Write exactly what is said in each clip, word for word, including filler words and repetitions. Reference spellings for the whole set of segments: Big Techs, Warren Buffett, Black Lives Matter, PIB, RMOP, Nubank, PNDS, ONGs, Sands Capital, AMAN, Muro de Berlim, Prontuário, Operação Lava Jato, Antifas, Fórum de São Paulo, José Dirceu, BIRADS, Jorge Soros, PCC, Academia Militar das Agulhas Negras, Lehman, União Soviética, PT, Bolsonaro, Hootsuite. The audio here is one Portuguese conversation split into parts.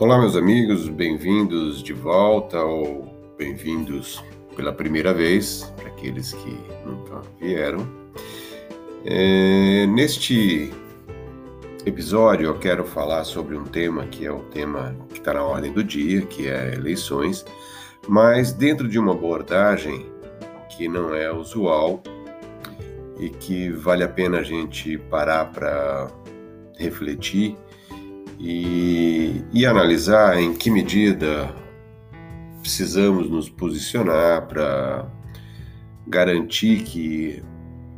Olá, meus amigos, bem-vindos de volta ou bem-vindos pela primeira vez, para aqueles que nunca vieram. É, neste episódio eu quero falar sobre um tema que é um tema que está na ordem do dia, que é eleições, mas dentro de uma abordagem que não é usual e que vale a pena a gente parar para refletir e, e analisar em que medida precisamos nos posicionar para garantir que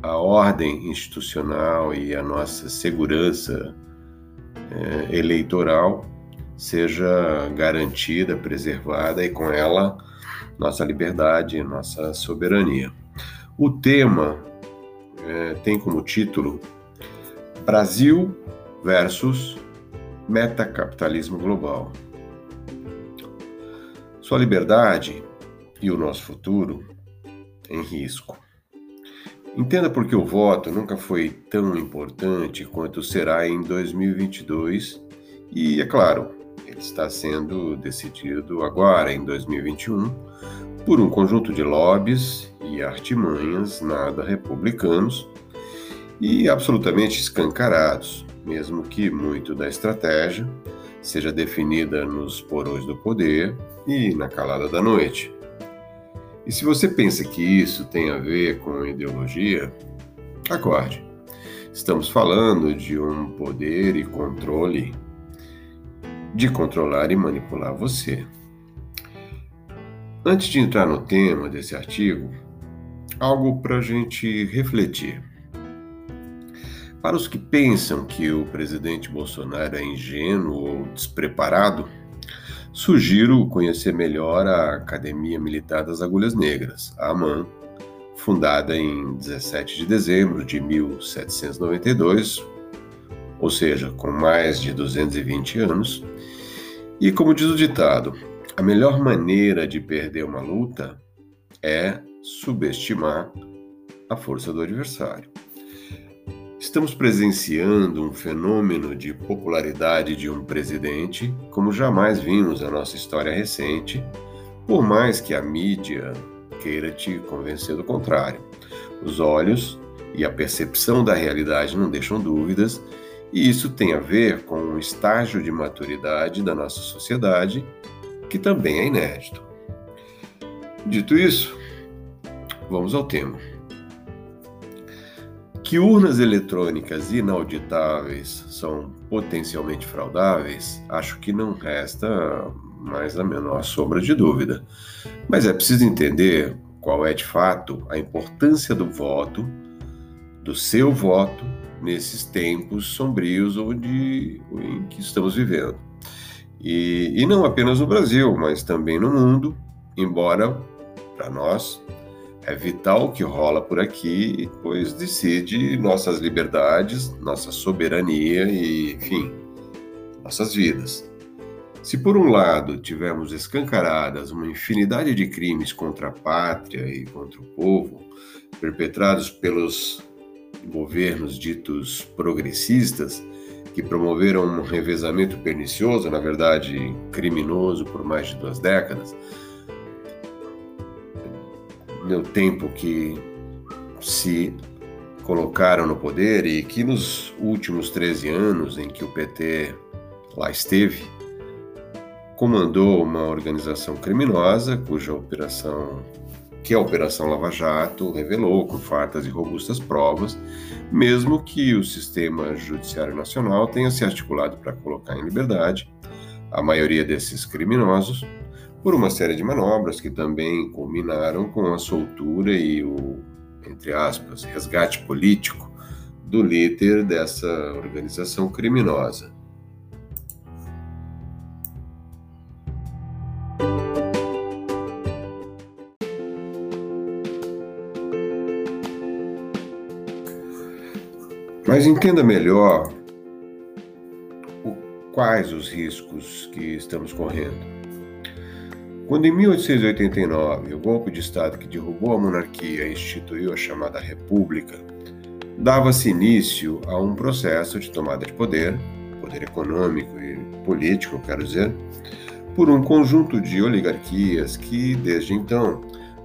a ordem institucional e a nossa segurança eh, eleitoral seja garantida, preservada e com ela nossa liberdade, nossa soberania. O tema eh, tem como título Brasil versus Metacapitalismo Global. Sua liberdade e o nosso futuro em risco. Entenda por que o voto nunca foi tão importante quanto será em dois mil e vinte e dois e, é claro, ele está sendo decidido agora, em dois mil e vinte e um, por um conjunto de lobbies e artimanhas nada republicanos e absolutamente escancarados, mesmo que muito da estratégia seja definida nos porões do poder e na calada da noite. E se você pensa que isso tem a ver com ideologia, acorde. Estamos falando de um poder e controle de controlar e manipular você. Antes de entrar no tema desse artigo, algo para a gente refletir. Para os que pensam que o presidente Bolsonaro é ingênuo ou despreparado, sugiro conhecer melhor a Academia Militar das Agulhas Negras, a AMAN, fundada em dezessete de dezembro de mil setecentos e noventa e dois, ou seja, com mais de duzentos e vinte anos, e como diz o ditado, a melhor maneira de perder uma luta é subestimar a força do adversário. Estamos presenciando um fenômeno de popularidade de um presidente como jamais vimos na nossa história recente, por mais que a mídia queira te convencer do contrário. Os olhos e a percepção da realidade não deixam dúvidas, e isso tem a ver com o estágio de maturidade da nossa sociedade, que também é inédito. Dito isso, vamos ao tema. Que urnas eletrônicas inauditáveis são potencialmente fraudáveis, acho que não resta mais a menor sombra de dúvida. Mas é preciso entender qual é de fato a importância do voto, do seu voto, nesses tempos sombrios onde, em que estamos vivendo. E, e não apenas no Brasil, mas também no mundo, embora para nós é vital o que rola por aqui, pois decide nossas liberdades, nossa soberania e, enfim, nossas vidas. Se por um lado tivermos escancaradas uma infinidade de crimes contra a pátria e contra o povo, perpetrados pelos governos ditos progressistas, que promoveram um revezamento pernicioso, na verdade criminoso, por mais de duas décadas, no tempo que se colocaram no poder e que nos últimos treze anos em que o P T lá esteve, comandou uma organização criminosa cuja operação, que a Operação Lava Jato revelou com fartas e robustas provas, mesmo que o sistema judiciário nacional tenha se articulado para colocar em liberdade a maioria desses criminosos, por uma série de manobras que também culminaram com a soltura e o, entre aspas, resgate político do líder dessa organização criminosa. Mas entenda melhor o, quais os riscos que estamos correndo. Quando em mil oitocentos e oitenta e nove o golpe de Estado que derrubou a monarquia e instituiu a chamada República, dava-se início a um processo de tomada de poder, poder econômico e político, quero dizer, por um conjunto de oligarquias que, desde então,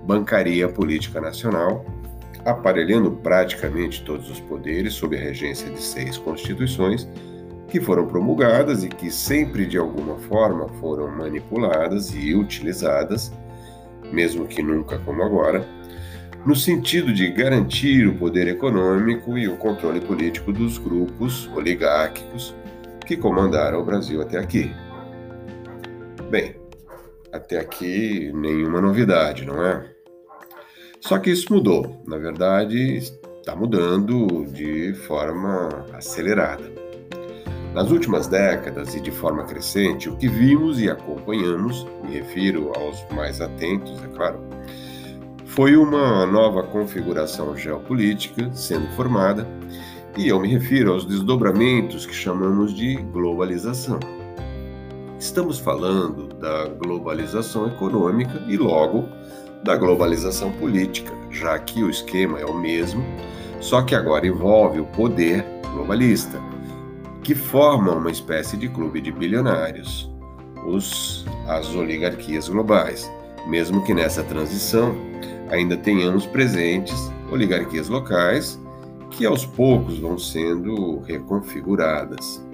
bancaria a política nacional, aparelhando praticamente todos os poderes sob a regência de seis constituições que foram promulgadas e que sempre de alguma forma foram manipuladas e utilizadas, mesmo que nunca como agora, no sentido de garantir o poder econômico e o controle político dos grupos oligárquicos que comandaram o Brasil até aqui. Bem, até aqui nenhuma novidade, não é? Só que isso mudou, na verdade está mudando de forma acelerada. Nas últimas décadas e de forma crescente, o que vimos e acompanhamos, me refiro aos mais atentos, é claro, foi uma nova configuração geopolítica sendo formada, e eu me refiro aos desdobramentos que chamamos de globalização. Estamos falando da globalização econômica e, logo, da globalização política, já que o esquema é o mesmo, só que agora envolve o poder globalista, que forma uma espécie de clube de bilionários, os, as oligarquias globais, mesmo que nessa transição ainda tenhamos presentes oligarquias locais que aos poucos vão sendo reconfiguradas.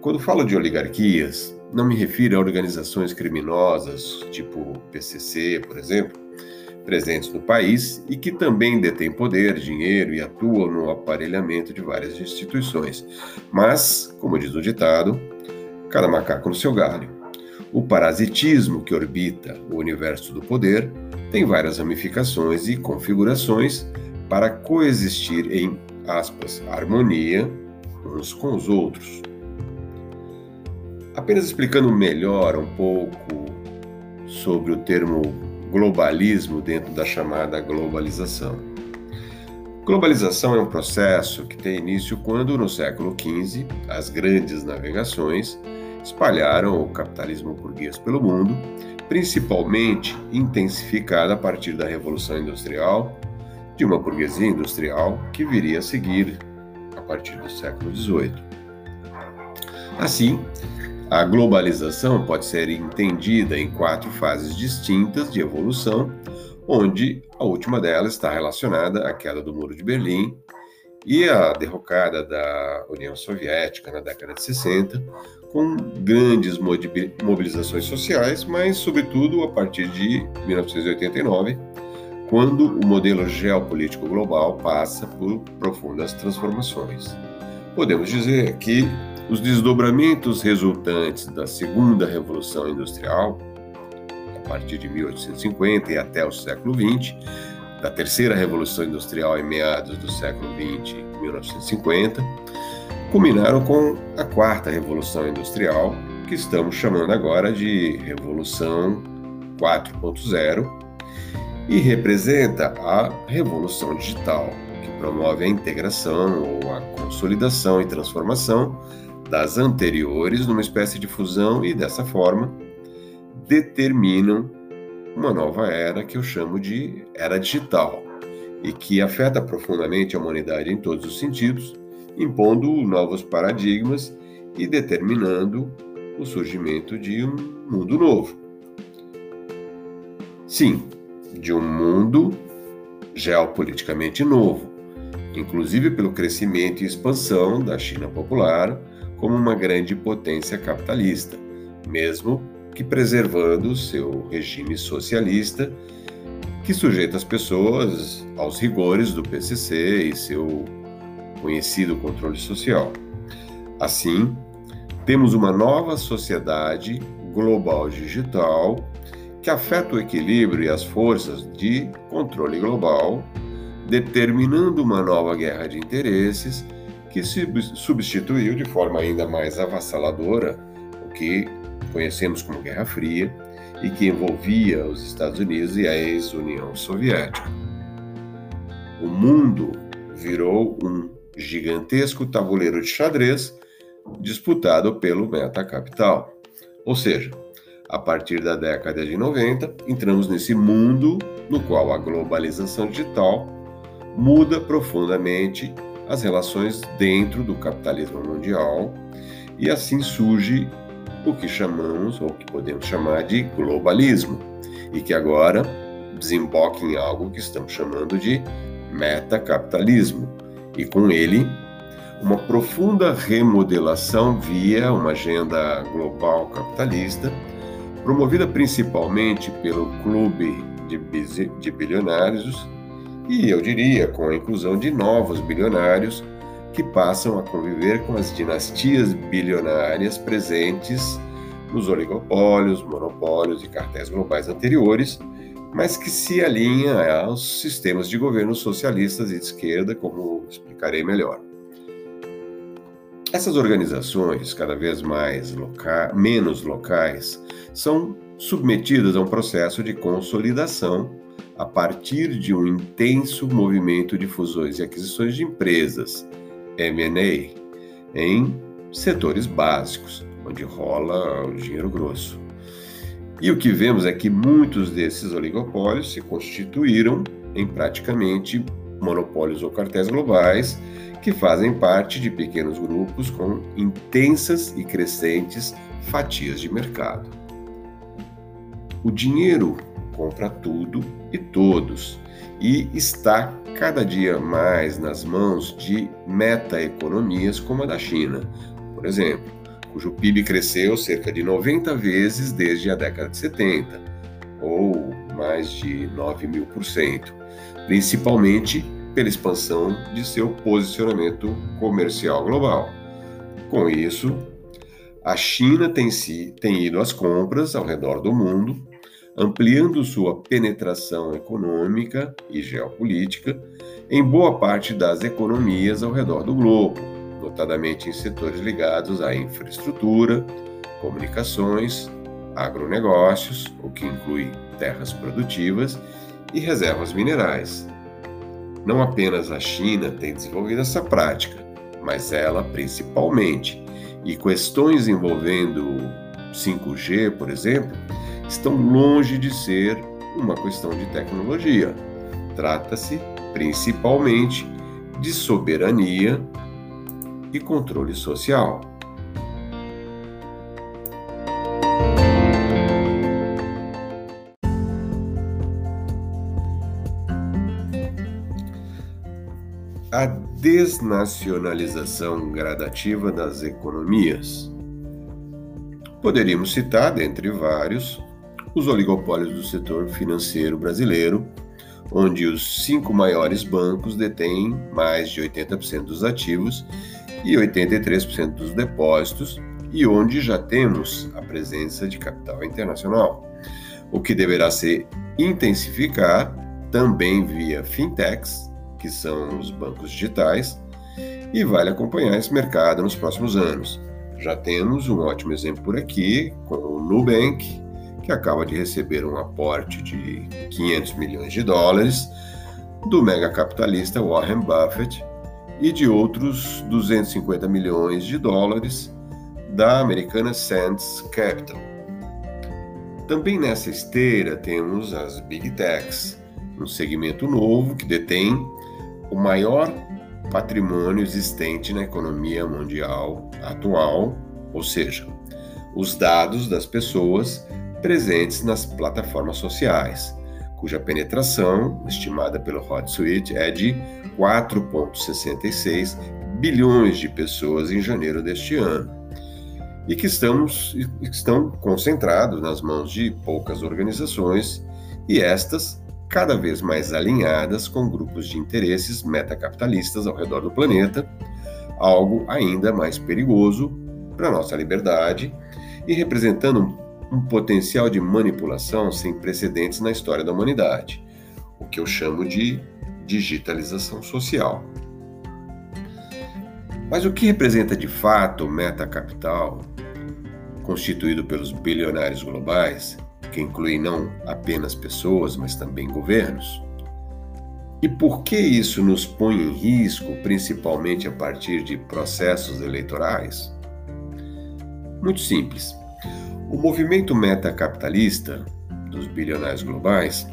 Quando falo de oligarquias, não me refiro a organizações criminosas, tipo P C C, por exemplo, presentes no país e que também detêm poder, dinheiro e atuam no aparelhamento de várias instituições. Mas, como diz o ditado, cada macaco no seu galho. O parasitismo que orbita o universo do poder tem várias ramificações e configurações para coexistir em, aspas, harmonia uns com os outros. Apenas explicando melhor um pouco sobre o termo globalismo dentro da chamada globalização. Globalização é um processo que tem início quando, no século quinze, as grandes navegações espalharam o capitalismo burguês pelo mundo, principalmente intensificada a partir da Revolução Industrial, de uma burguesia industrial que viria a seguir a partir do século dezoito. Assim, a globalização pode ser entendida em quatro fases distintas de evolução, onde a última dela está relacionada à queda do Muro de Berlim e à derrocada da União Soviética na década de sessenta, com grandes mobilizações sociais, mas, sobretudo, a partir de mil novecentos e oitenta e nove, quando o modelo geopolítico global passa por profundas transformações. Podemos dizer que os desdobramentos resultantes da Segunda Revolução Industrial, a partir de mil oitocentos e cinquenta e até o século vinte, da Terceira Revolução Industrial em meados do século vinte, mil novecentos e cinquenta, culminaram com a Quarta Revolução Industrial, que estamos chamando agora de Revolução quatro ponto zero, e representa a Revolução Digital, que promove a integração ou a consolidação e transformação das anteriores numa espécie de fusão e, dessa forma, determinam uma nova era que eu chamo de era digital e que afeta profundamente a humanidade em todos os sentidos, impondo novos paradigmas e determinando o surgimento de um mundo novo. Sim, de um mundo geopoliticamente novo, inclusive pelo crescimento e expansão da China popular, como uma grande potência capitalista, mesmo que preservando seu regime socialista, que sujeita as pessoas aos rigores do P C C e seu conhecido controle social. Assim, temos uma nova sociedade global digital que afeta o equilíbrio e as forças de controle global, determinando uma nova guerra de interesses, que se substituiu de forma ainda mais avassaladora o que conhecemos como Guerra Fria e que envolvia os Estados Unidos e a ex-União Soviética. O mundo virou um gigantesco tabuleiro de xadrez disputado pelo metacapital. Ou seja, a partir da década de noventa, entramos nesse mundo no qual a globalização digital muda profundamente as relações dentro do capitalismo mundial E assim surge o que chamamos, ou que podemos chamar de globalismo, e que agora desemboca em algo que estamos chamando de metacapitalismo, e com ele uma profunda remodelação via uma agenda global capitalista, promovida principalmente pelo clube de, de bilionários, e eu diria com a inclusão de novos bilionários que passam a conviver com as dinastias bilionárias presentes nos oligopólios, monopólios e cartéis globais anteriores, mas que se alinha aos sistemas de governo socialistas e de esquerda, como explicarei melhor. Essas organizações, cada vez mais loca- menos locais, são submetidas a um processo de consolidação a partir de um intenso movimento de fusões e aquisições de empresas, M e A, em setores básicos, onde rola o dinheiro grosso. E o que vemos é que muitos desses oligopólios se constituíram em praticamente monopólios ou cartéis globais que fazem parte de pequenos grupos com intensas e crescentes fatias de mercado. O dinheiro compra tudo e todos e está cada dia mais nas mãos de meta-economias como a da China, por exemplo, cujo P I B cresceu cerca de noventa vezes desde a década de setenta, ou mais de nove mil por cento, principalmente pela expansão de seu posicionamento comercial global. Com isso, a China tem, si, tem ido às compras ao redor do mundo, ampliando sua penetração econômica e geopolítica em boa parte das economias ao redor do globo, notadamente em setores ligados à infraestrutura, comunicações, agronegócios, o que inclui terras produtivas e reservas minerais. Não apenas a China tem desenvolvido essa prática, mas ela principalmente, e questões envolvendo cinco G, por exemplo, estão longe de ser uma questão de tecnologia. Trata-se principalmente de soberania e controle social. A desnacionalização gradativa das economias. Poderíamos citar, dentre vários, os oligopólios do setor financeiro brasileiro, onde os cinco maiores bancos detêm mais de oitenta por cento dos ativos e oitenta e três por cento dos depósitos, e onde já temos a presença de capital internacional, o que deverá se intensificar também via fintechs, que são os bancos digitais, e vale acompanhar esse mercado nos próximos anos. Já temos um ótimo exemplo por aqui, com o Nubank, que acaba de receber um aporte de quinhentos milhões de dólares do megacapitalista Warren Buffett, e de outros duzentos e cinquenta milhões de dólares da americana Sands Capital. Também nessa esteira temos as Big Techs, um segmento novo que detém o maior patrimônio existente na economia mundial atual, ou seja, os dados das pessoas presentes nas plataformas sociais, cuja penetração, estimada pelo Hootsuite, é de quatro vírgula sessenta e seis bilhões de pessoas em janeiro deste ano, e que, estamos, que estão concentrados nas mãos de poucas organizações, e estas cada vez mais alinhadas com grupos de interesses metacapitalistas ao redor do planeta, algo ainda mais perigoso para a nossa liberdade e representando um um potencial de manipulação sem precedentes na história da humanidade, o que eu chamo de digitalização social. Mas o que representa de fato o metacapital, constituído pelos bilionários globais, que inclui não apenas pessoas, mas também governos? E por que isso nos põe em risco, principalmente a partir de processos eleitorais? Muito simples. O movimento metacapitalista dos bilionários globais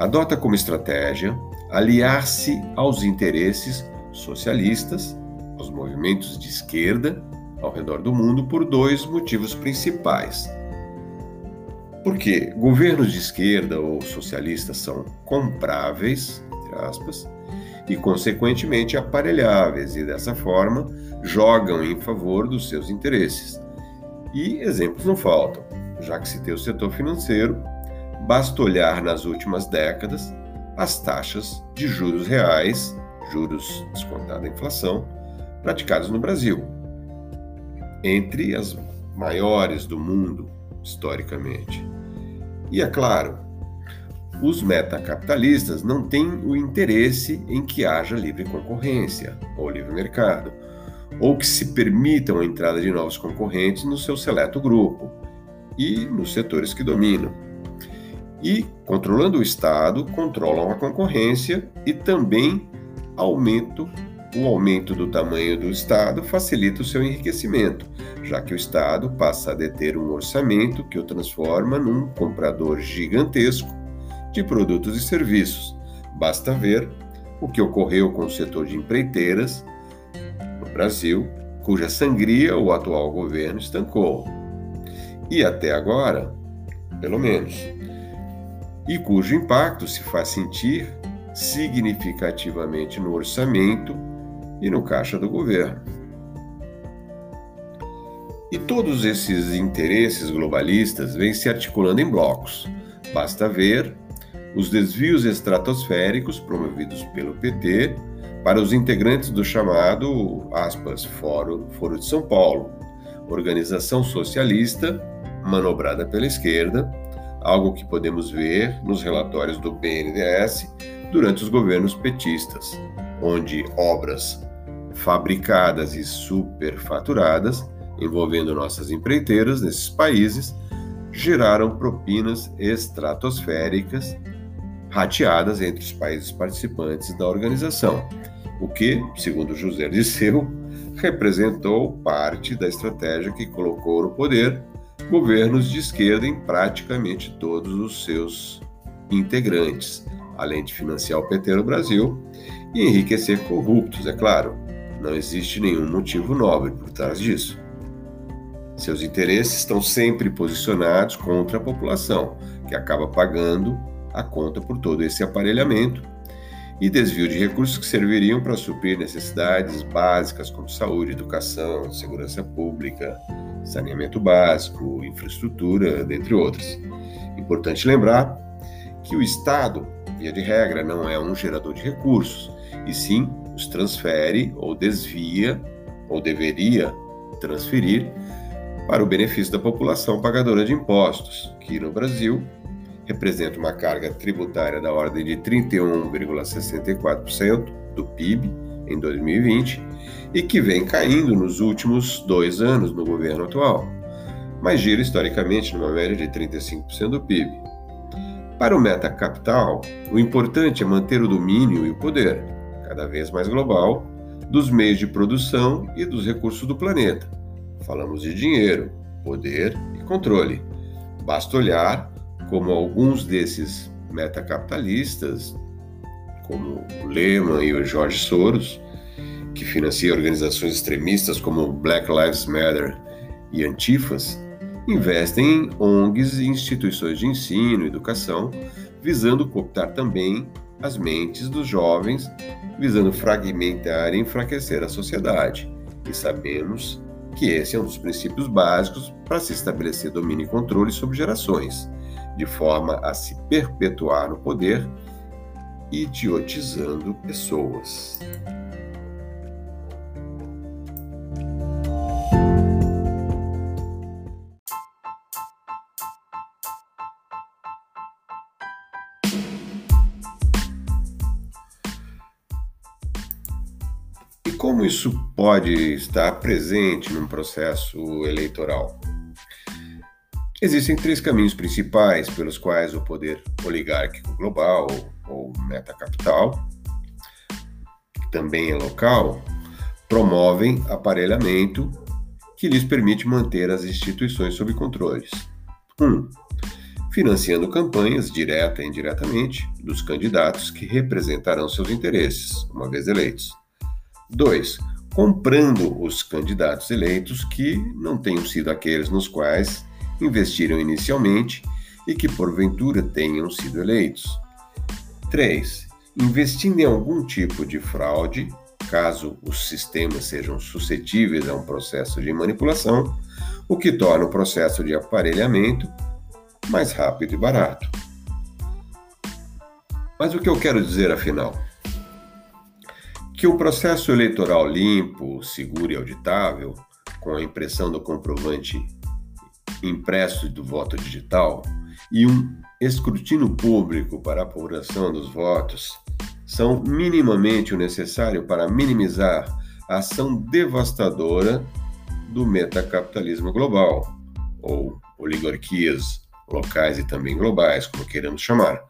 adota como estratégia aliar-se aos interesses socialistas, aos movimentos de esquerda, ao redor do mundo por dois motivos principais. Porque governos de esquerda ou socialistas são compráveis, entre aspas, e consequentemente aparelháveis, e dessa forma jogam em favor dos seus interesses. E exemplos não faltam, já que se tem o setor financeiro, basta olhar nas últimas décadas as taxas de juros reais, juros descontados da inflação, praticados no Brasil, entre as maiores do mundo, historicamente. E, é claro, os metacapitalistas não têm o interesse em que haja livre concorrência ou livre mercado, ou que se permitam a entrada de novos concorrentes no seu seleto grupo e nos setores que dominam. E, controlando o Estado, controlam a concorrência e também aumento, o aumento do tamanho do Estado facilita o seu enriquecimento, já que o Estado passa a deter um orçamento que o transforma num comprador gigantesco de produtos e serviços. Basta ver o que ocorreu com o setor de empreiteiras no Brasil, cuja sangria o atual governo estancou, e até agora, pelo menos, e cujo impacto se faz sentir significativamente no orçamento e no caixa do governo. E todos esses interesses globalistas vêm se articulando em blocos. Basta ver os desvios estratosféricos promovidos pelo P T para os integrantes do chamado, aspas, Fórum, Fórum de São Paulo, organização socialista manobrada pela esquerda, algo que podemos ver nos relatórios do P N D S durante os governos petistas, onde obras fabricadas e superfaturadas envolvendo nossas empreiteiras nesses países geraram propinas estratosféricas rateadas entre os países participantes da organização, o que, segundo José Dirceu, representou parte da estratégia que colocou no poder governos de esquerda em praticamente todos os seus integrantes, além de financiar o P T no Brasil e enriquecer corruptos, é claro. Não existe nenhum motivo nobre por trás disso. Seus interesses estão sempre posicionados contra a população, que acaba pagando a conta por todo esse aparelhamento e desvio de recursos que serviriam para suprir necessidades básicas como saúde, educação, segurança pública, saneamento básico, infraestrutura, dentre outras. Importante lembrar que o Estado, via de regra, não é um gerador de recursos, e sim os transfere ou desvia, ou deveria transferir, para o benefício da população pagadora de impostos, que no Brasil representa uma carga tributária da ordem de trinta e um vírgula sessenta e quatro por cento do P I B em dois mil e vinte e que vem caindo nos últimos dois anos no governo atual, mas gira historicamente numa média de trinta e cinco por cento do P I B. Para o metacapital, o importante é manter o domínio e o poder, cada vez mais global, dos meios de produção e dos recursos do planeta. Falamos de dinheiro, poder e controle. Basta olhar como alguns desses metacapitalistas, como o Lehman e o Jorge Soros, que financia organizações extremistas como Black Lives Matter e Antifas, investem em O N Gs e instituições de ensino e educação, visando cooptar também as mentes dos jovens, visando fragmentar e enfraquecer a sociedade. E sabemos que esse é um dos princípios básicos para se estabelecer domínio e controle sobre gerações, de forma a se perpetuar no poder, idiotizando pessoas. E como isso pode estar presente num processo eleitoral? Existem três caminhos principais pelos quais o poder oligárquico global, ou metacapital, que também é local, promovem aparelhamento que lhes permite manter as instituições sob controles. um. Financiando campanhas, direta e indiretamente, dos candidatos que representarão seus interesses, uma vez eleitos. dois. comprando os candidatos eleitos que não tenham sido aqueles nos quais investiram inicialmente e que, porventura, tenham sido eleitos. três. Investindo em algum tipo de fraude, caso os sistemas sejam suscetíveis a um processo de manipulação, o que torna o processo de aparelhamento mais rápido e barato. Mas o que eu quero dizer, afinal? Que o processo eleitoral limpo, seguro e auditável, com a impressão do comprovante impresso do voto digital e um escrutínio público para a apuração dos votos, são minimamente o necessário para minimizar a ação devastadora do metacapitalismo global, ou oligarquias locais e também globais, como queremos chamar,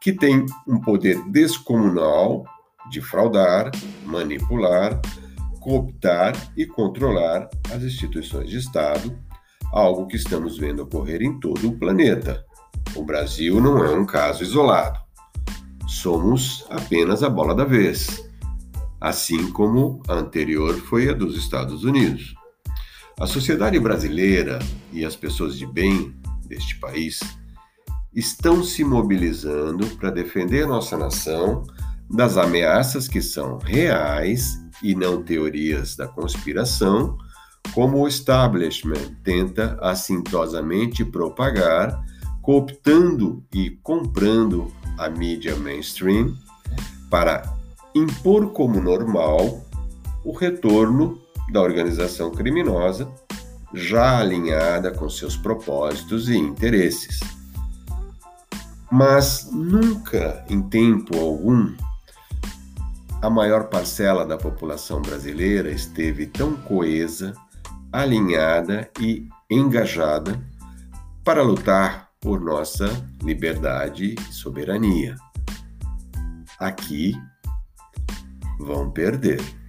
que tem um poder descomunal de fraudar, manipular, cooptar e controlar as instituições de Estado, algo que estamos vendo ocorrer em todo o planeta. O Brasil não é um caso isolado. Somos apenas a bola da vez, assim como a anterior foi a dos Estados Unidos. A sociedade brasileira e as pessoas de bem deste país estão se mobilizando para defender nossa nação das ameaças que são reais e não teorias da conspiração, como o establishment tenta assintosamente propagar, cooptando e comprando a mídia mainstream para impor como normal o retorno da organização criminosa já alinhada com seus propósitos e interesses. Mas nunca, em tempo algum, a maior parcela da população brasileira esteve tão coesa, alinhada e engajada para lutar por nossa liberdade e soberania. Aqui vão perder.